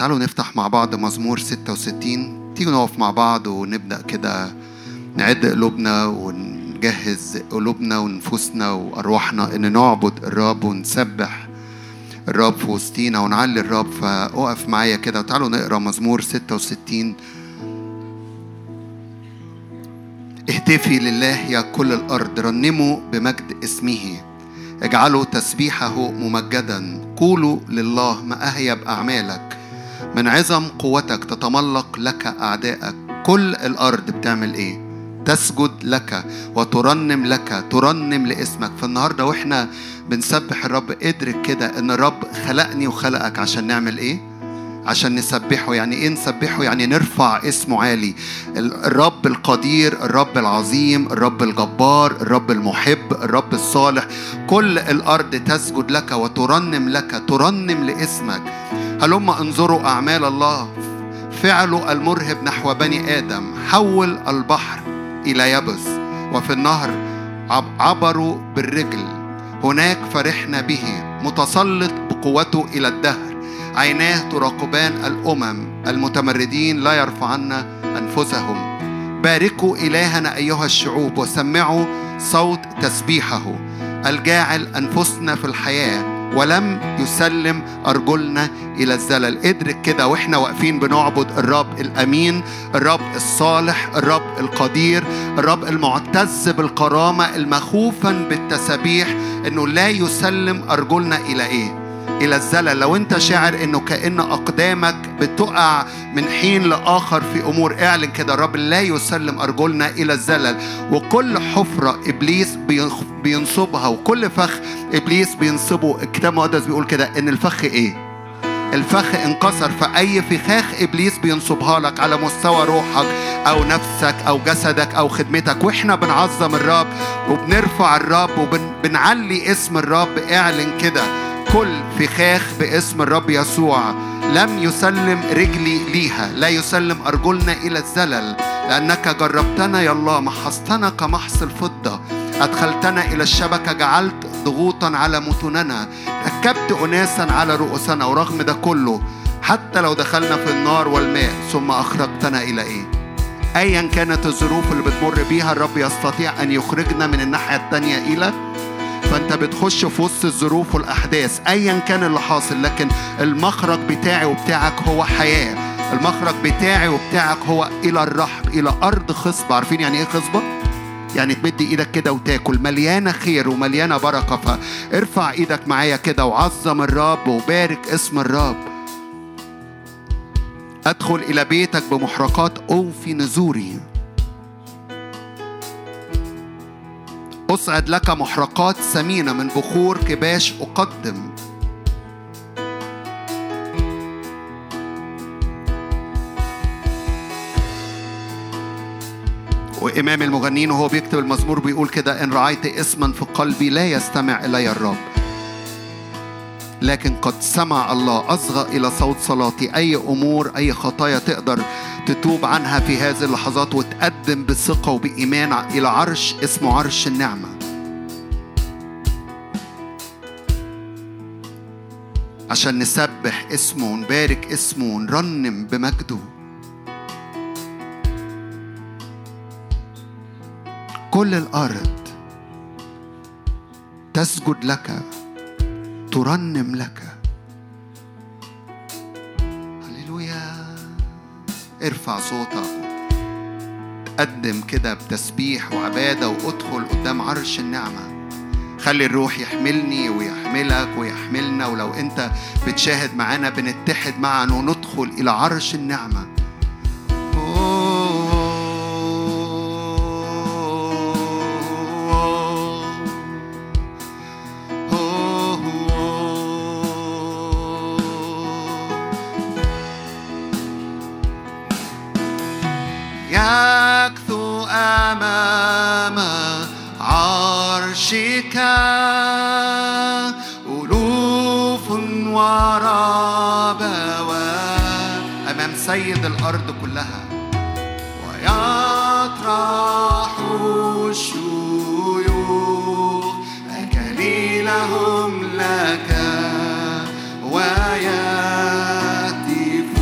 تعالوا نفتح مع بعض مزمور 66. تيجوا نقف مع بعض ونبدأ كده نعد قلوبنا ونجهز قلوبنا ونفوسنا وأرواحنا إن نعبد الرب ونسبح الرب في وسطينا ونعلي الرب. فأقف معايا كده وتعالوا نقرأ مزمور 66. اهتفي لله يا كل الأرض، رنموا بمجد اسمه، اجعلوا تسبيحه ممجدا، قولوا لله ما أهيب أعمالك، من عظم قوتك تتملق لك أعدائك. كل الأرض بتعمل إيه؟ تسجد لك وترنم لك، ترنم لإسمك. فالنهاردة وإحنا بنسبح الرب ادرك كده إن الرب خلقني وخلقك عشان نعمل إيه؟ عشان نسبحه. يعني إيه نسبحه؟ يعني نرفع اسمه عالي. الرب القدير، الرب العظيم، الرب الجبار، الرب المحب، الرب الصالح. كل الأرض تسجد لك وترنم لك، ترنم لإسمك. هلما انظروا أعمال الله، فعله المرهب نحو بني آدم، حول البحر إلى يبس وفي النهر عبروا بالرجل، هناك فرحنا به، متسلط بقوته إلى الدهر، عيناه تراقبان الأمم، المتمردين لا يرفعن أنفسهم. باركوا إلهنا أيها الشعوب وسمعوا صوت تسبيحه، الجاعل أنفسنا في الحياة ولم يسلم أرجلنا إلى الزلل. ادرك كده وإحنا واقفين بنعبد الرب الأمين، الرب الصالح، الرب القدير، الرب المعتز بالكرامة، المخوفا بالتسبيح، إنه لا يسلم أرجلنا إلى إيه؟ إلى الزلل. لو أنت شاعر إنه كأن أقدامك بتقع من حين لآخر في أمور، اعلن كده الرب لا يسلم أرجلنا إلى الزلل، وكل حفرة إبليس بينصبها وكل فخ إبليس بينصبه. الكتاب المقدس بيقول كده إن الفخ إيه؟ الفخ انكسر. فأي فخاخ إبليس بينصبها لك على مستوى روحك أو نفسك أو جسدك أو خدمتك، وإحنا بنعظم الرب وبنرفع الرب وبنعلي اسم الرب، اعلن كده كل فخاخ باسم الرب يسوع لم يسلم رجلي ليها، لا يسلم أرجلنا إلى الزلل، لأنك جربتنا يا الله، محصتنا كمحص الفضة، أدخلتنا إلى الشبكة، جعلت ضغوطا على متوننا، ركبت أناسا على رؤوسنا، ورغم ده كله حتى لو دخلنا في النار والماء ثم أخرجتنا إلى إيه؟ أيا كانت الظروف اللي بتمر بيها الرب يستطيع أن يخرجنا من الناحية التانية إلى. فأنت بتخش في وسط الظروف والأحداث أيا كان اللي حاصل، لكن المخرج بتاعي وبتاعك هو حياة، المخرج بتاعي وبتاعك هو إلى الرحب، إلى أرض خصبة. عارفين يعني إيه خصبة؟ يعني تمد إيدك كده وتاكل، مليانة خير ومليانة بركة. فارفع إيدك معايا كده وعظم الرب وبارك اسم الرب. أدخل إلى بيتك بمحرقات أوفي نزوري، أصعد لك محرقات ثمينة من بخور كباش أقدم. وإمام المغنين وهو بيكتب المزمور بيقول كده: إن رعيت اسما في قلبي لا يستمع إلي الرب، لكن قد سمع الله، أصغى إلى صوت صلاتي. أي أمور، أي خطايا تقدر تتوب عنها في هذه اللحظات وتقدم بثقة وبإيمان إلى عرش اسمه عرش النعمة. عشان نسبح اسمه ونبارك اسمه ونرنم بمجده. كل الأرض تسجد لك، ترنم لك. هللويا. ارفع صوتك، تقدم كده بتسبيح وعبادة، وادخل قدام عرش النعمة. خلي الروح يحملني ويحملك ويحملنا، ولو انت بتشاهد معانا بنتحد معا وندخل إلى عرش النعمة. يكثو أمام عرشك ألوف وربوات، أمام سيد الأرض كلها، ويطرح الشيوخ أكاليلهم لك ويهتف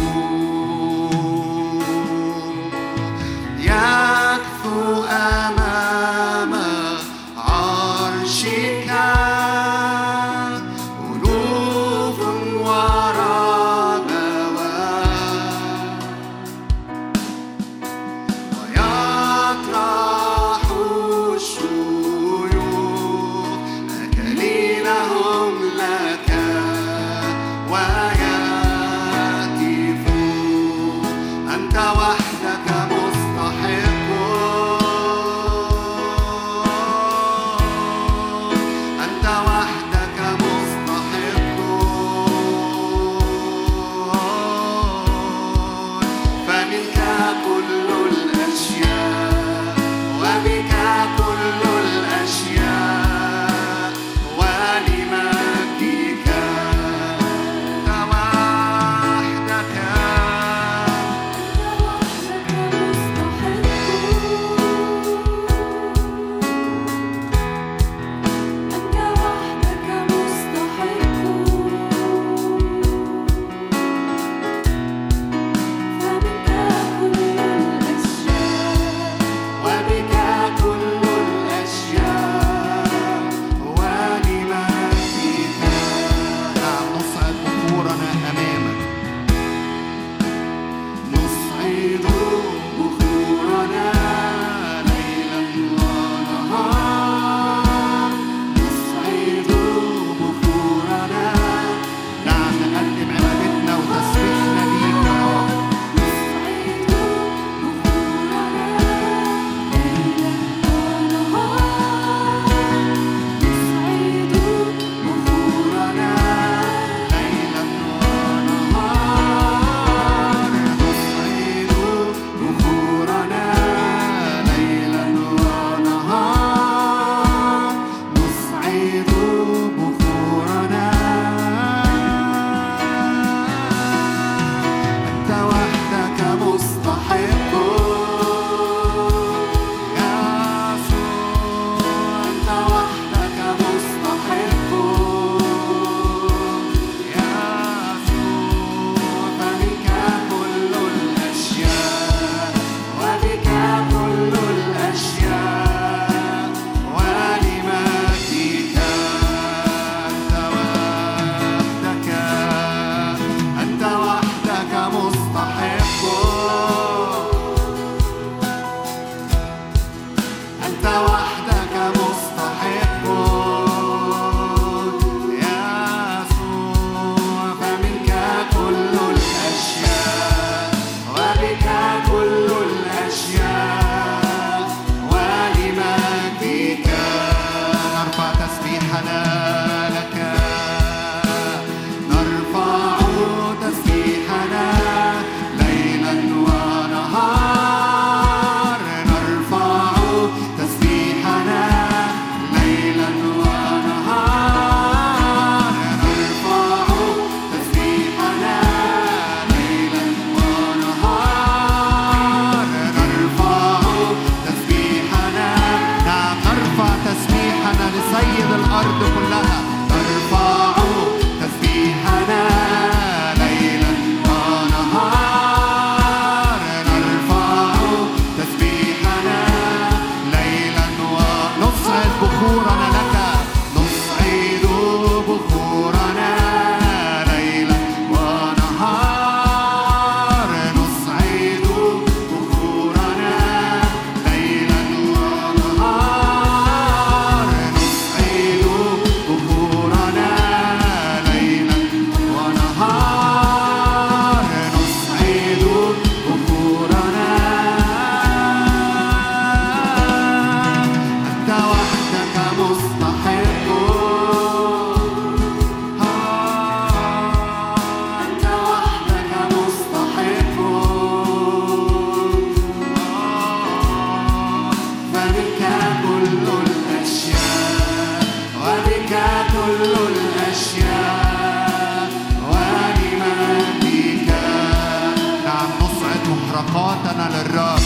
طاعتنا للرب.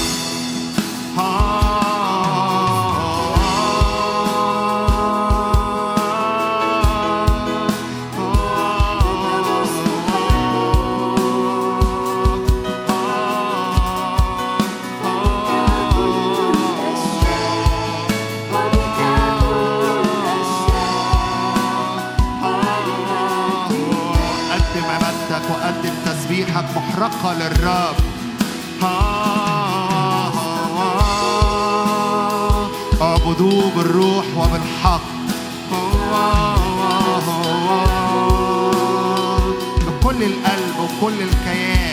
محرقة للرب. اعبدوه بالروح وبالحق. بكل القلب وكل الكيان.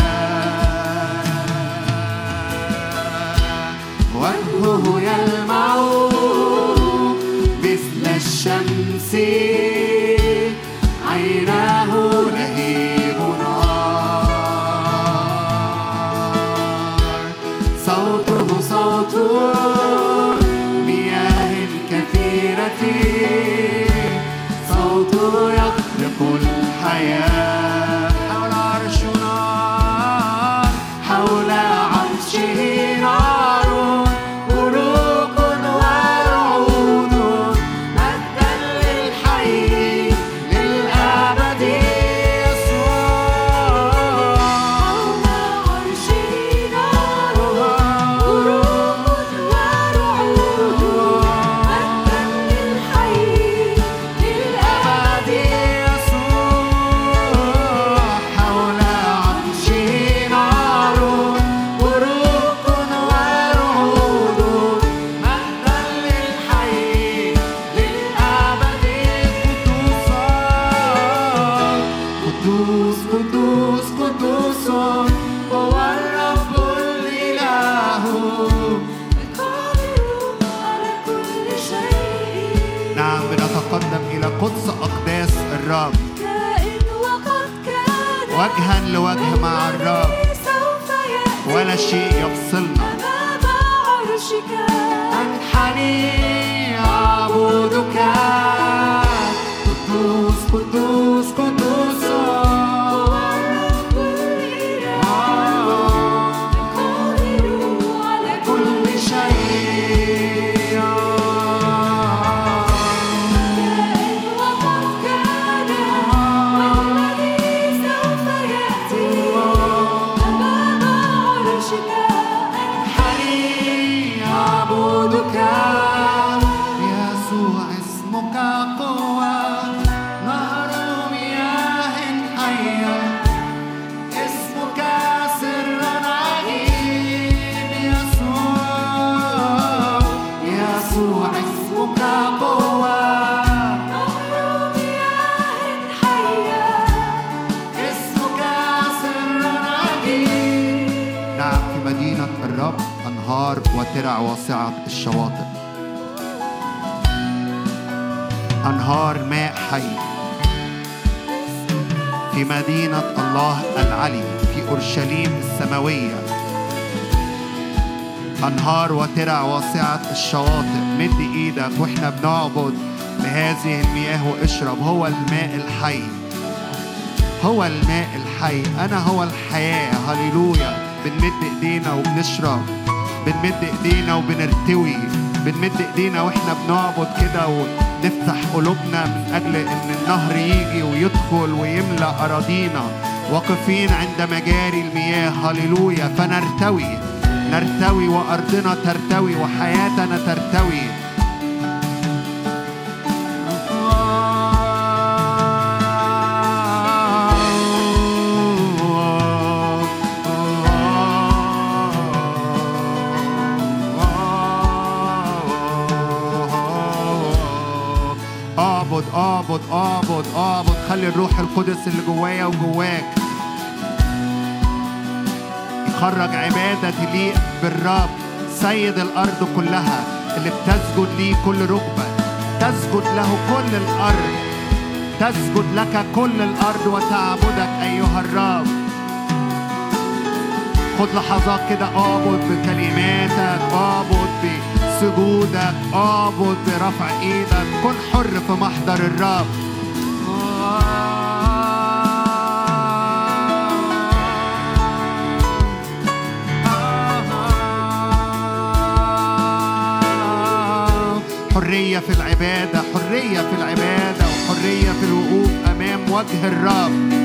وجها لوجه مع الرب، ولا شيء يفصلنا. أمام عرشك أنحني أعبدك، قدوس قدوس قدوس هو الرب الإله القادر على كل شيء. وترع واسعة الشواطئ، أنهار ماء حي في مدينة الله العلي، في أورشليم السماوية. أنهار وترع واسعة الشواطئ، مد إيدك وإحنا بنعبد بهذه المياه واشرب. هو الماء الحي، هو الماء الحي، أنا هو الحياة. هللويا. بنمد إيدينا وبنشرب، بنمد ايدينا وبنرتوي، بنمد ايدينا واحنا بنعبد كده، ونفتح قلوبنا من اجل ان النهر يجي ويدخل ويملا اراضينا. واقفين عند مجاري المياه. هللويا. فنرتوي، نرتوي، وارضنا ترتوي، وحياتنا ترتوي. اعبد اعبد اعبد. خلي الروح القدس اللي جوايا وجواك يخرج عبادة ليك بالرب سيد الارض كلها، اللي بتسجد ليه كل ركبة، تسجد له كل الارض، تسجد لك كل الارض وتعبدك ايها الرب. خد لحظات كده، اعبد بكلماتك، اعبد سجودك، اعبد برفع ايدك. كن حر في محضر الرب. حرية في العبادة، حرية في العبادة، وحرية في الوقوف أمام وجه الرب.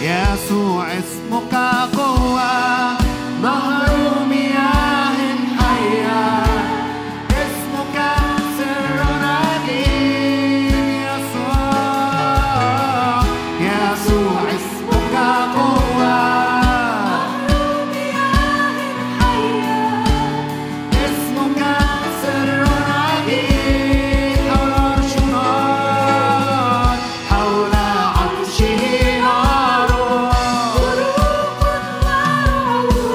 يسوع اسمك قوة، نهر مياه حية، اسمك سر عجيب. يسوع، يسوع اسمك قوة، نهر مياه حية، اسمك سر عجيب. حول عرشه نار، حول عرشه نار. Oh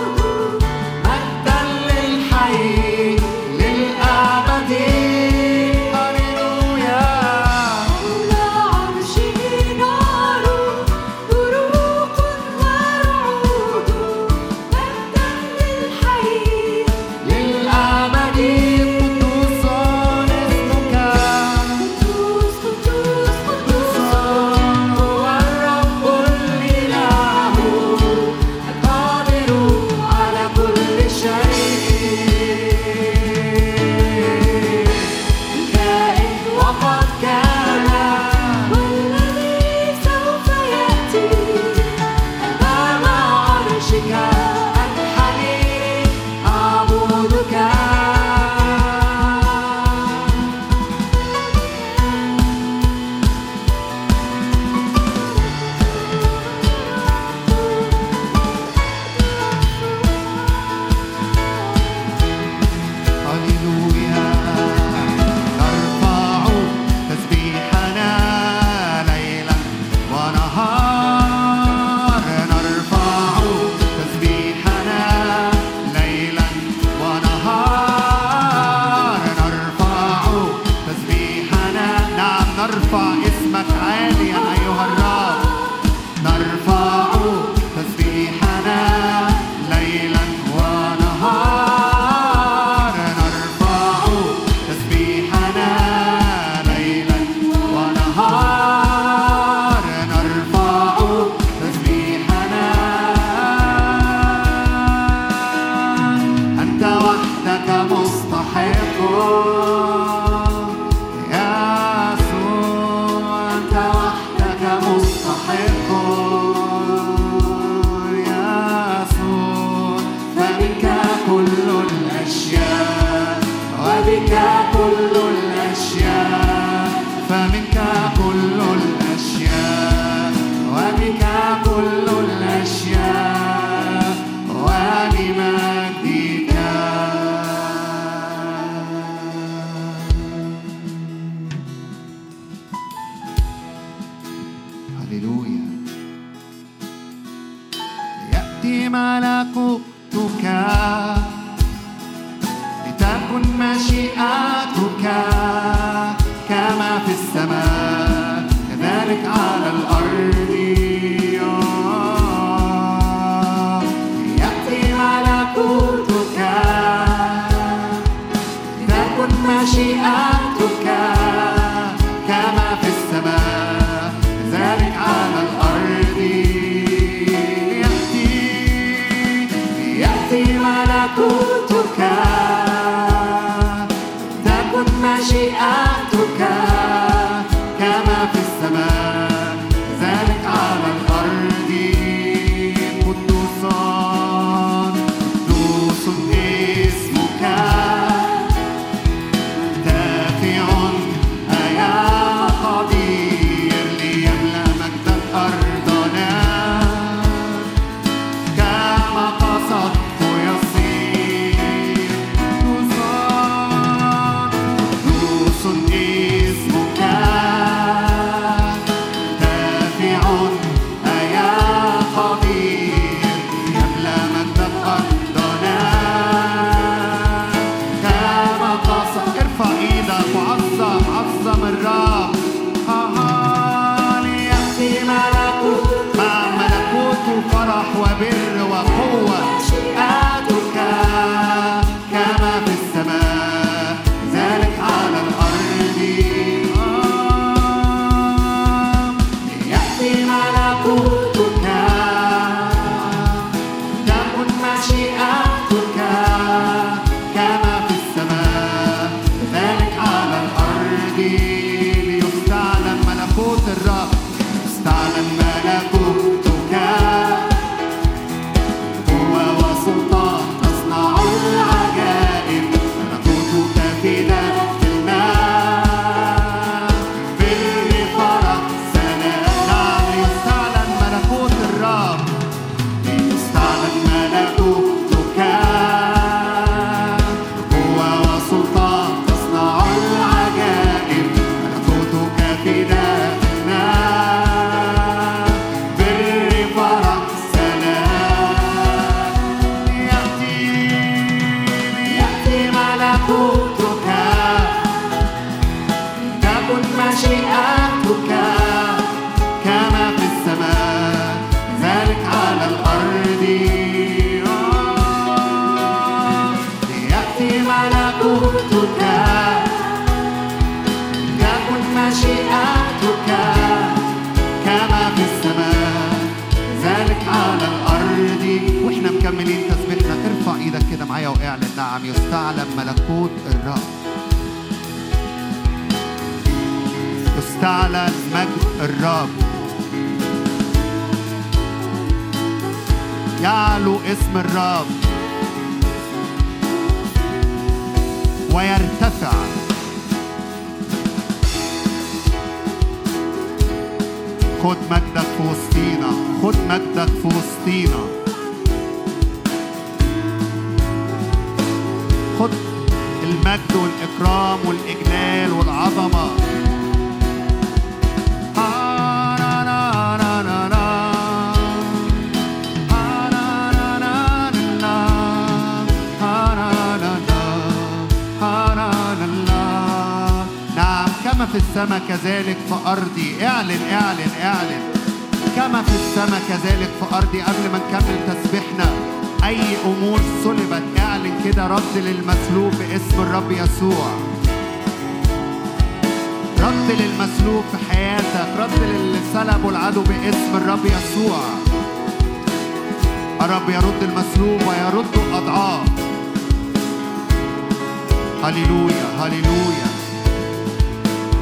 هللويا هللويا.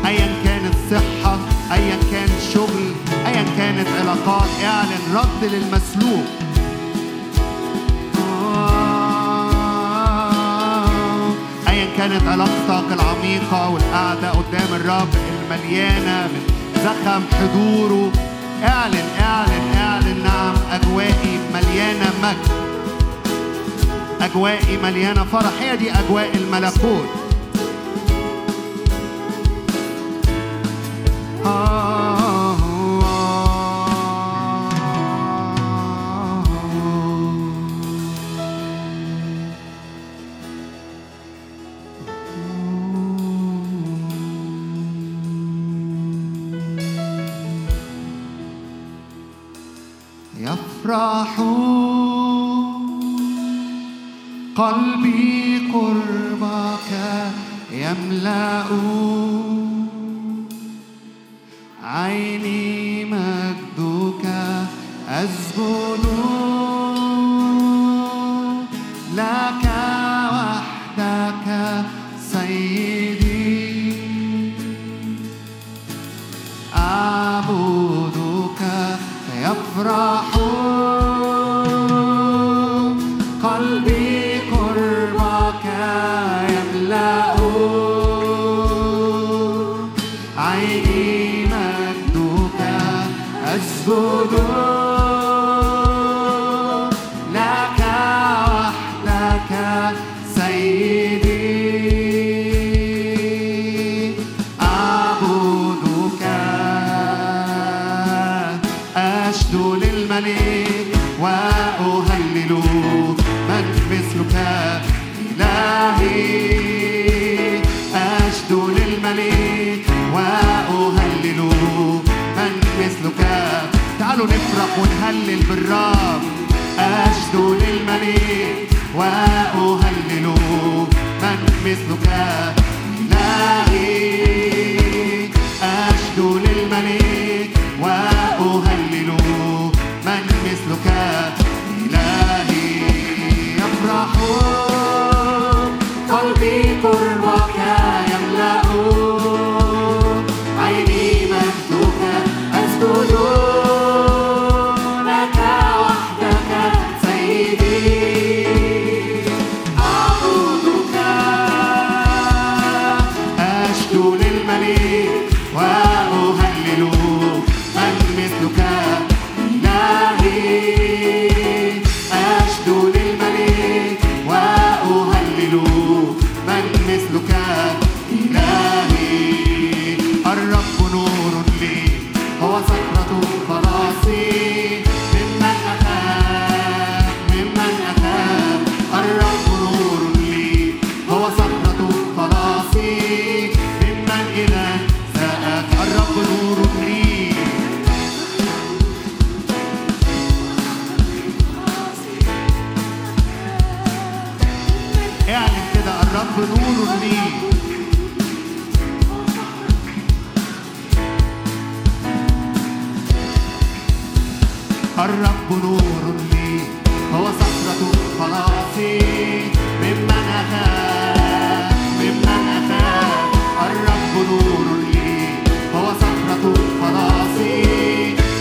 أيا كانت صحة أيا كان شغل، أيا كانت علاقات، اعلن رد للمسلوب. أيا كانت علاقتك العميقة والقعدة قدام الرب المليانة من زخم حضوره، اعلن اعلن اعلن. نعم أجوائي مليانة مجد، أجوائي مليانة فرح، هي دي أجواء الملكوت. يفرح قلبي قربك يملأ، عيني مجدك أسجد لك وحدك سيدي، أعبدك فيفرح قلبي قربك يملأ، عيني أسجد لك وحدك سيدي، أعبدك أشكو للملك وأهلل، من مثلك إلهي، أشكو للملك وأهلل، مثلك. تعالوا نفرح ونهلل بالرب، أشدو للملك وأهلله، من مثلك إلهي، أشدو للملك وأهلله، من مثلك إلهي. يفرح قلبي قربك يملأ، الرب نور لي هو صخرة خلاصي، ممن أخاف ممن أخاف، الرب نور لي هو صخرة خلاصي،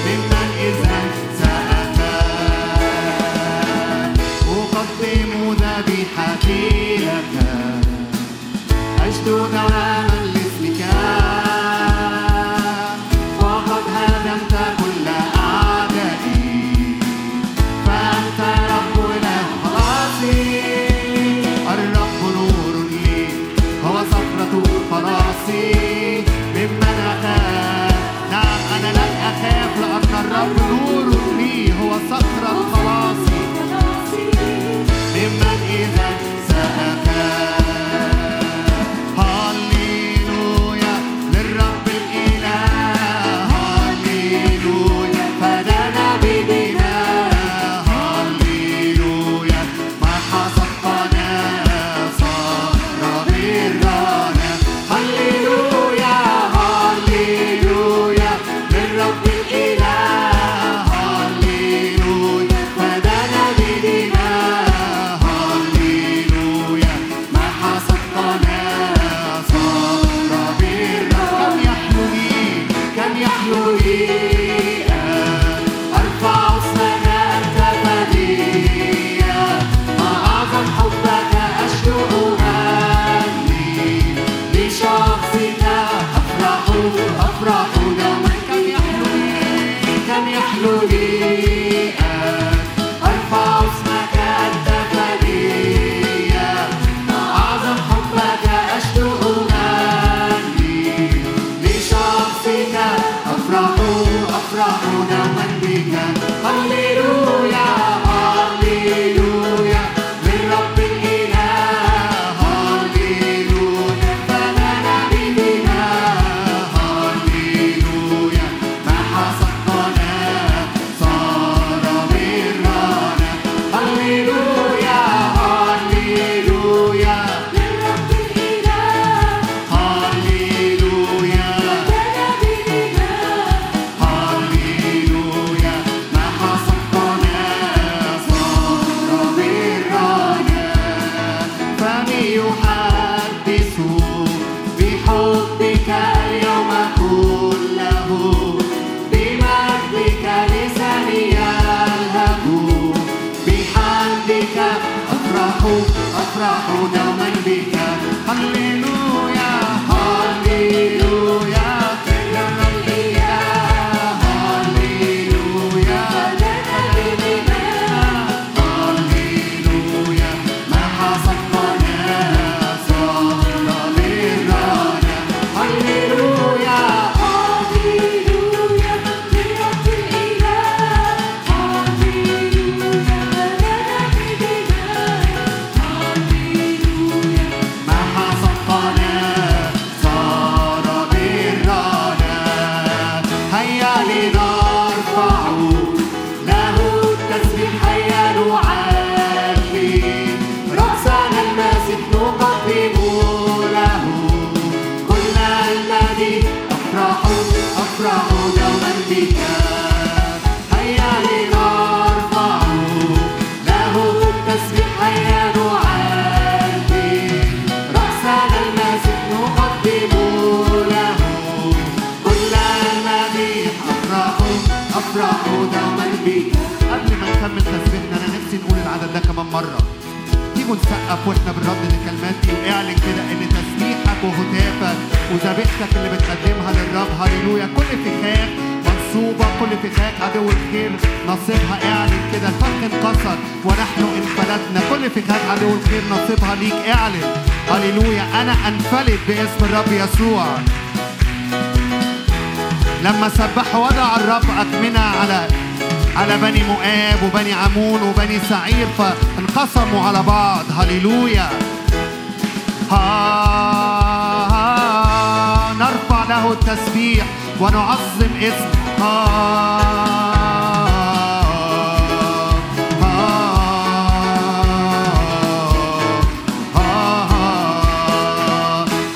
ممن إذا سأخاف. أقدم ذبيحتي لك، أشدو دواما لاسمك، وقد هدمت كل ممن أخاف. نعم أنا لن أخاف لأن الرب نور لي هو صخرة خلاصي، ممن إذا سأخاف. هاليلويا للرب الإله، هاليلويا فدانا بدينا، هاليلويا مرحى صفنا صار برنا، هللويا هللويا للرب الإله، لن يحلو لي أرفع اسمك التغنية أعظم حبك أشدو أغني لشخصك أفرح أفرح دوما بك هللويا هللويا من رب الإله هللويا فلنا بدنا هللويا ما حصقنا صار مرنا هللويا هللويا من رب الإله هللويا فلنا بدنا هللويا ما حصقنا صار مرنا فمن يحدث بحبك اليوم كله بمجدك لساني يلهب بحمدك أفرح أفرح دوما بك هللويا هللويا لنا الإله هللويا لنا بدنا هللويا ما حصقنا صار مرنا هللويا هللويا من رب الإله هللويا لنا بدنا هللويا ما حصقنا صار برنا هيا لنرفع له التسبيح هيا نعلي رأسنا المسيح نقدم له كل الذي أفرح أفرح دوما بك هيا لنرفع له التسبيح هيا نعلي رأسنا المسيح نقدم له كل المديح أفرح أفرح دوما بك. قبل ما نكمل تسبيحنا أنا نفسي نقول العدد ده كمان مرة. تيجوا نسقف واحنا بنردد الكلمات دي، واعلن كده إن تسبيحك وهتافك وذبيحتك اللي بتقدمها للرب هللويا كل فخاخ منصوبة، كل فخاخ عدو الخير نصيبها. اعلن كده الفخ انكسر ونحن انفلتنا، كل فخاخ عدو الخير نصيبها ليك. اعلن هللويا أنا أنفلت باسم الرب يسوع. لما سبح وضع الرب أكمنة على بني مؤاب وبني عمون وبني سعير فانقسموا على بعض. هللويا نرفع له التسبيح ونعظم اسمه.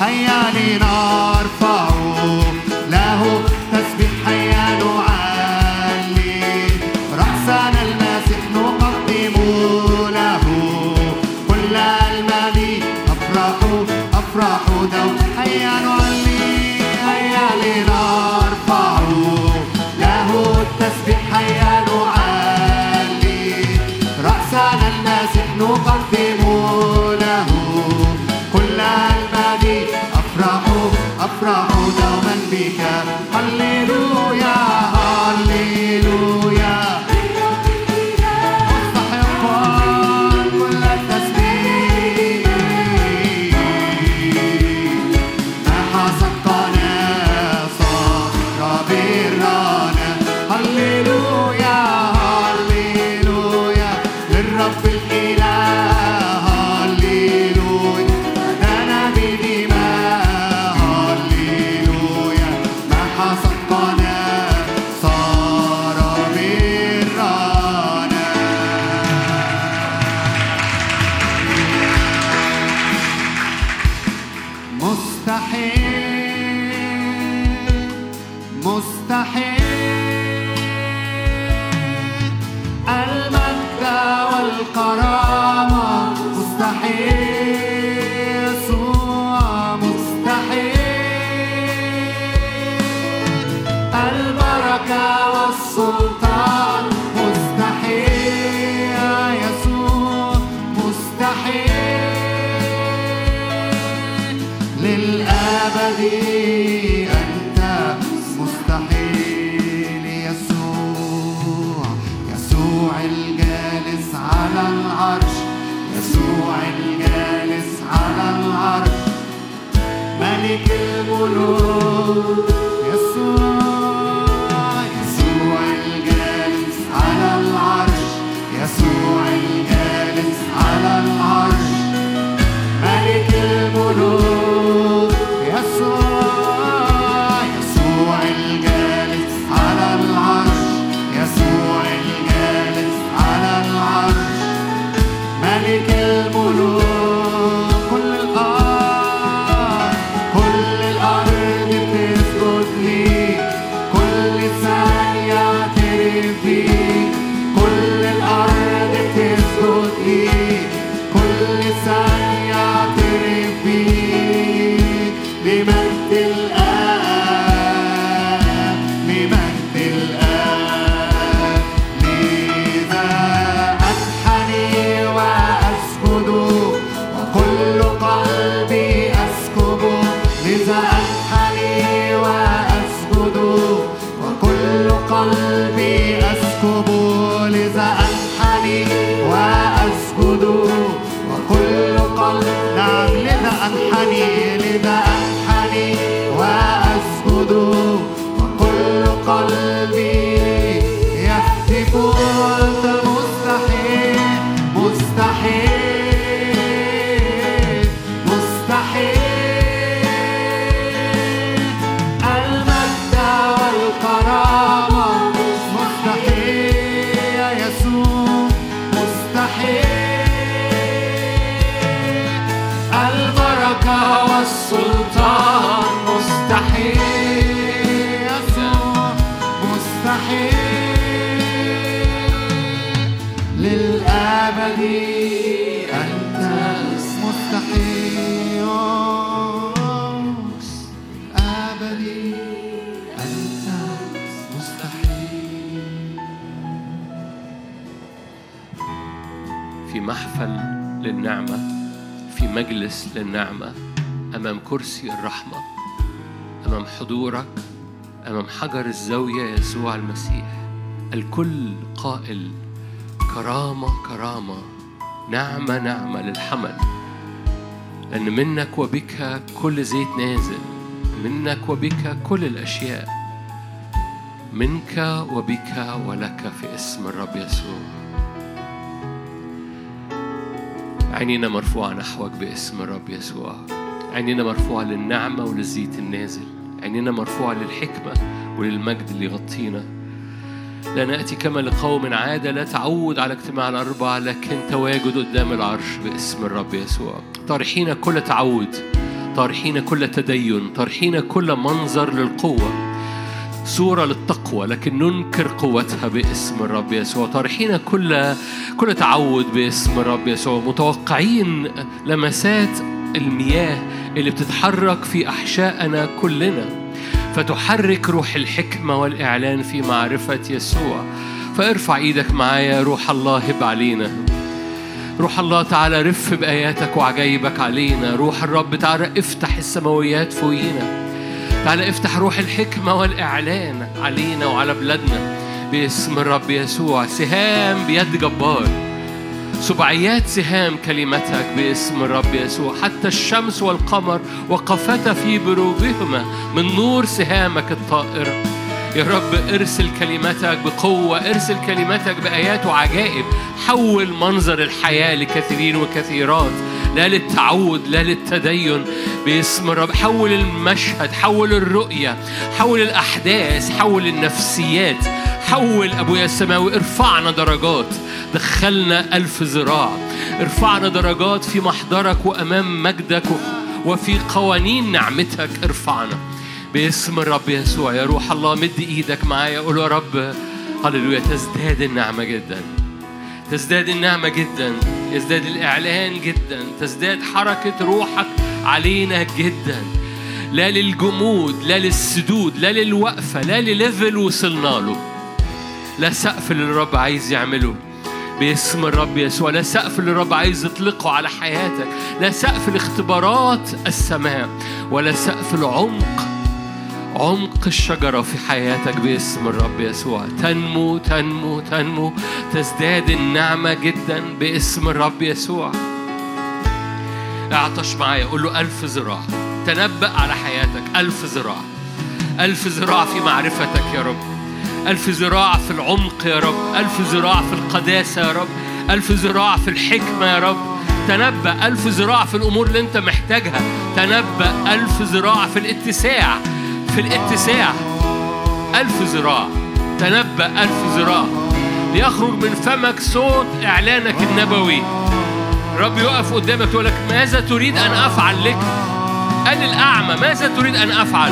هيا لنرفع له تسبيح هيا نعلي رأسنا المسيح نقدم له كل المجد أفرح أفرح دوما هيا نعلي هيا لنرفع له التسبيح هيا نعلي رأسنا المسيح نقدم له كل المجد أفرح أفرح دوما بك هللويا هللويا مستحقا كل التسبيح ما حصقنا صار برنا هللويا هللويا للرب الإله هللويا أنا بدماء هللويا ما حصقنا صار برنا مستحيل مستحيل المجد والكرامة مستحيل يسوع مستحيل البركة والسلطان مستحيل يا يسوع مستحيل للأبد أنت مستحيل يسوع العرش، يسوع الجالس على العرش، ملك الملوك. يسوع الجالس على العرش، يسوع الجالس على العرش، ملك الملوك. يسوع الجالس على العرش، يسوع الجالس على العرش، ملك الملوك. كل الأرض بتسجد ليك، كل لسان يعترف بيك، كل الأرض بتسجد ليك، كل لسان يعترف بيك. لمجد الآب، لذا أنحني وأسجد وكل قلبي أسكب. لذا أنحني وأسجد وكل قلبي أسكب. لذا أنحني وأسجد وكل قلبي. نعم، لذا أنحني وأسجد وكل قلبي يهتف. أنت مستحيل، المجد والكرامة مستحيل يا يسوع، مستحيل البركة والسلطان مستحيل يا يسوع، مستحيل للأبد. محفل للنعمة، في مجلس للنعمة، أمام كرسي الرحمة، أمام حضورك، أمام حجر الزاوية يسوع المسيح. الكل قائل كرامة كرامة، نعمة نعمة للحمل، لأن منك وبك كل زيت نازل، منك وبك كل الأشياء، منك وبك ولك في اسم الرب يسوع. عينينا مرفوعة نحوك باسم الرب يسوع. عينينا مرفوعة للنعمة وللزيت النازل. عينينا مرفوعة للحكمة وللمجد اللي يغطينا. لا نأتي كما لقوم عادة لا تعود على اجتماع الأربعة، لكن تواجد قدام العرش باسم الرب يسوع. طارحين كل تعود، طارحين كل تدين، طارحين كل منظر للقوة، صورة للتقوى لكن ننكر قوتها باسم الرب يسوع. طارحين كل تعود باسم الرب يسوع. متوقعين لمسات المياه اللي بتتحرك في أحشائنا كلنا، فتحرك روح الحكمة والإعلان في معرفة يسوع. فارفع إيدك معايا. روح الله هب علينا، روح الله تعالى رف بآياتك وعجايبك علينا. روح الرب تعالى افتح السماويات فوقينا، تعالى افتح روح الحكمة والإعلان علينا وعلى بلادنا باسم الرب يسوع. سهام بيد جبار، سبعيات سهام كلمتك باسم الرب يسوع. حتى الشمس والقمر وقفتا في بروجهما من نور سهامك الطائرة. يا رب ارسل كلمتك بقوة، ارسل كلمتك بآيات وعجائب. حول منظر الحياة لكثيرين وكثيرات، لا للتعود لا للتدين باسم الرب. حول المشهد، حول الرؤية، حول الأحداث، حول النفسيات، حول أبويا السماوي. ارفعنا درجات، دخلنا 1000 ذراع، ارفعنا درجات في محضرك وأمام مجدك وفي قوانين نعمتك. ارفعنا باسم الرب يسوع. يا روح الله مد إيدك معايا، قول يا رب هللويا. تزداد النعمة جدا، يزداد الإعلان جدا، تزداد حركة روحك علينا جدا. لا للجمود، لا للسدود، لا للوقفة، لا لليفل وصلنا له، لا سقف اللي الرب عايز يعمله باسم الرب يسوع، لا سقف اللي الرب عايز يطلقه على حياتك، لا سقف لاختبارات السماء ولا سقف العمق عمق الشجرة في حياتك باسم الرب يسوع. تنمو تنمو تنمو، تزداد النعمة جدا باسم الرب يسوع. اعطش معايا، قول له 1000 زراعة. تنبأ على حياتك 1000 زراعة، 1000 زراعة في معرفتك يا رب، 1000 زراعة في العمق يا رب، 1000 زراعة في القداسة يا رب، 1000 زراعة في الحكمة يا رب. تنبأ 1000 زراعة في الأمور اللي أنت محتاجها. تنبأ 1000 زراعة في الاتساع، في الاتساع 1000 زراعة. تنبأ 1000 زراعة ليخرج من فمك صوت إعلانك النبوي. رب يقف قدامك يقول لك ماذا تريد أن أفعل لك؟ قال للأعمى ماذا تريد أن أفعل؟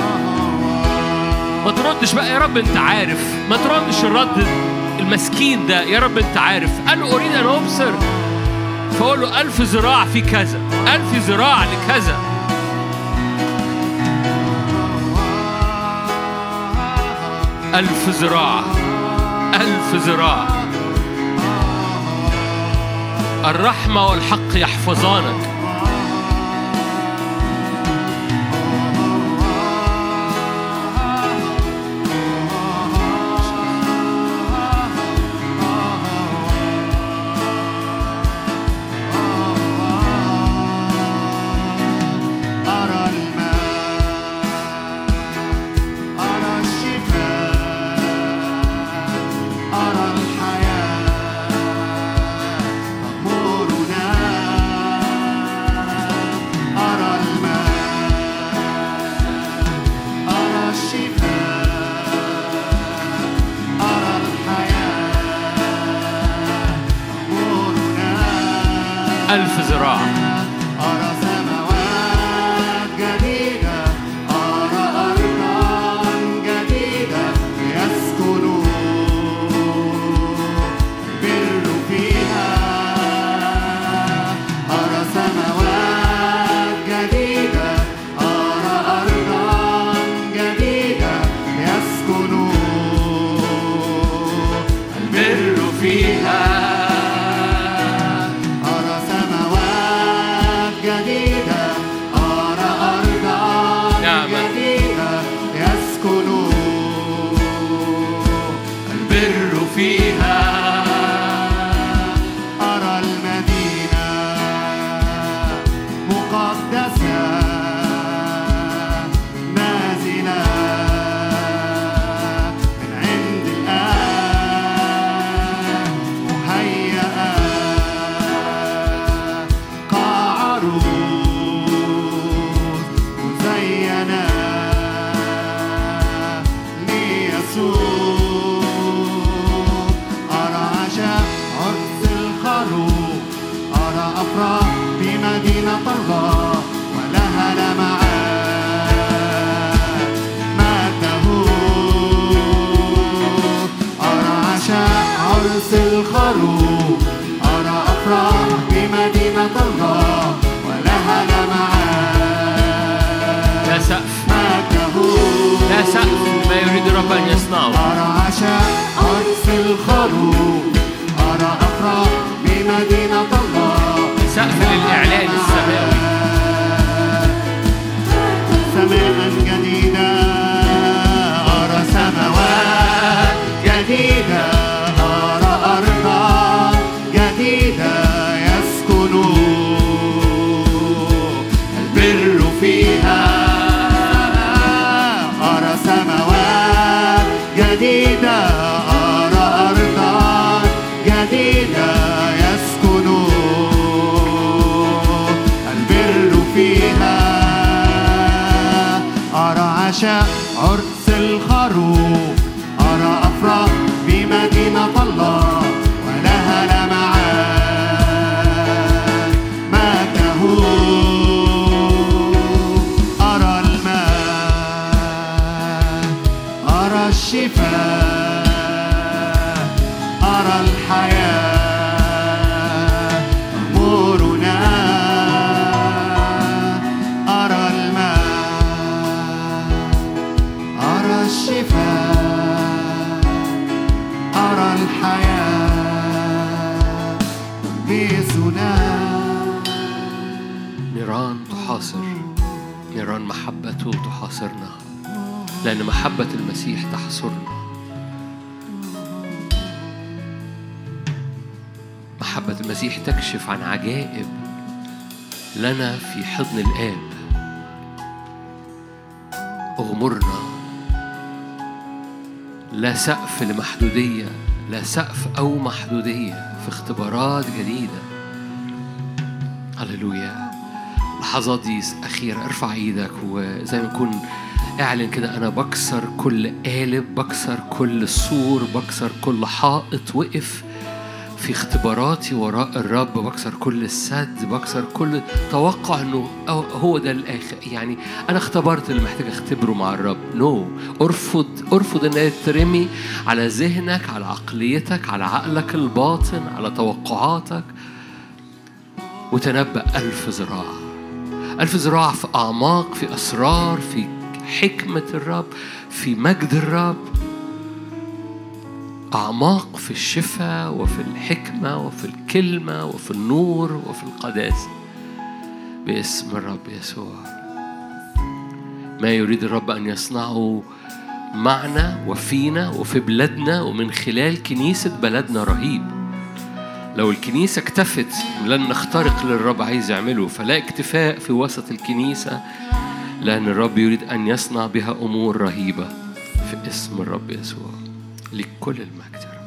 ما تردش بقى يا رب أنت عارف، ما تردش الرد المسكين ده يا رب أنت عارف. قال له أريد أن أبصر، فقول له 1000 زراعة في كذا، 1000 زراعة لكذا. ألف زراعة، 1000 زراعة. الرحمة والحق يحفظانك. نيران تحاصر، نيران محبته تحاصرنا. لأن محبة المسيح تحصرنا. محبة المسيح تكشف عن عجائب لنا في حضن الآب. أغمرنا، لا سقف لمحدودية، لا سقف أو محدودية، في اختبارات جديدة. هللويا. اللحظات دي أخيرة، ارفع ايدك وزي ما نكون اعلن كده: أنا بكسر كل قالب، بكسر كل سور، بكسر كل حائط وقف في اختباراتي وراء الرب، بكسر كل السد، بكسر كل توقع انه هو ده الاخر. يعني انا اختبرت اللي محتاج اختبره مع الرب. ارفض انها ترمي على ذهنك، على عقليتك، على عقلك الباطن، على توقعاتك. وتنبأ 1000 زراعة، 1000 زراعة في اعماق، في اسرار، في حكمة الرب، في مجد الرب. أعماق في الشفاء وفي الحكمة وفي الكلمة وفي النور وفي القداسة، باسم الرب يسوع. ما يريد الرب أن يصنعه معنا وفينا وفي بلادنا ومن خلال كنيسة بلدنا رهيب. لو الكنيسة اكتفت لن نخترق اللي الرب عايز يعمله. فلا اكتفاء في وسط الكنيسة، لأن الرب يريد أن يصنع بها أمور رهيبة، في اسم الرب يسوع. لكل المجد.